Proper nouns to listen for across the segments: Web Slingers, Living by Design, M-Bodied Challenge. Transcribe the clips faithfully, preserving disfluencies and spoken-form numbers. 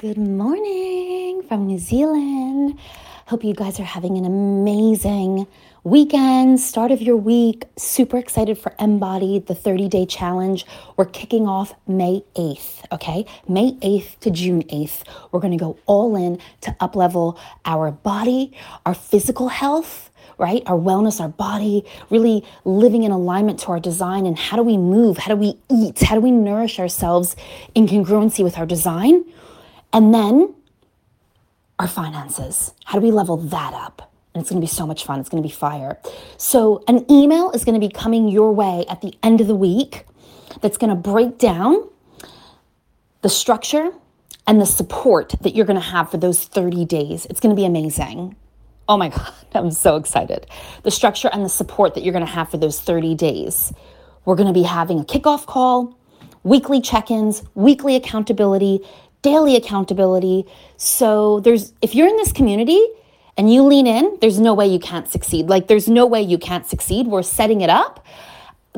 Good morning from New Zealand. Hope you guys are having an amazing weekend, start of your week. Super excited for M-Bodied, the thirty-day challenge. We're kicking off May eighth, okay? May eighth to June eighth. We're going to go all in to up-level our body, our physical health, right? Our wellness, our body, really living in alignment to our design and how do we move? How do we eat? How do we nourish ourselves in congruency with our design? And then our finances. How do we level that up? And it's going to be so much fun. It's going to be fire. So an email is going to be coming your way at the end of the week that's going to break down the structure and the support that you're going to have for those thirty days. It's going to be amazing. Oh my God, I'm so excited. The structure and the support that you're going to have for those thirty days. We're going to be having a kickoff call, weekly check-ins, weekly accountability, daily accountability. So there's, if you're in this community and you lean in, there's no way you can't succeed. Like there's no way you can't succeed. We're setting it up.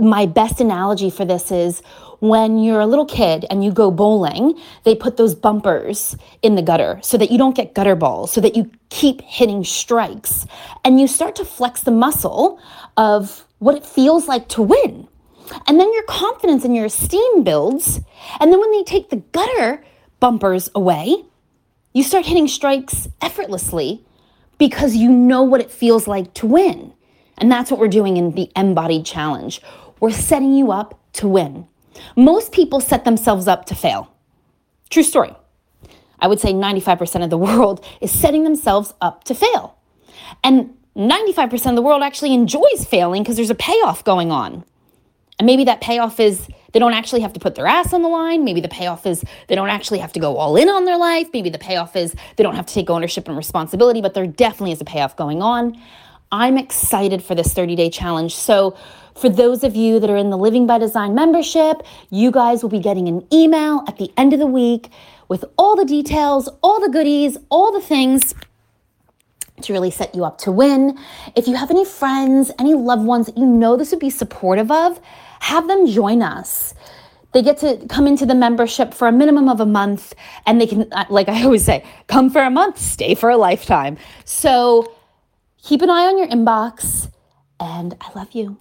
My best analogy for this is when you're a little kid and you go bowling, they put those bumpers in the gutter so that you don't get gutter balls, so that you keep hitting strikes and you start to flex the muscle of what it feels like to win. And then your confidence and your esteem builds. And then when they take the gutter bumpers away, you start hitting strikes effortlessly because you know what it feels like to win. And that's what we're doing in the M-Bodied Challenge. We're setting you up to win. Most people set themselves up to fail. True story. I would say ninety-five percent of the world is setting themselves up to fail. And ninety-five percent of the world actually enjoys failing because there's a payoff going on. And maybe that payoff is they don't actually have to put their ass on the line. Maybe the payoff is they don't actually have to go all in on their life. Maybe the payoff is they don't have to take ownership and responsibility, but there definitely is a payoff going on. I'm excited for this thirty-day challenge. So for those of you that are in the Living by Design membership, you guys will be getting an email at the end of the week with all the details, all the goodies, all the things to really set you up to win. If you have any friends, any loved ones that you know this would be supportive of, have them join us. They get to come into the membership for a minimum of a month, and they can, like I always say, come for a month, stay for a lifetime. So keep an eye on your inbox, and I love you.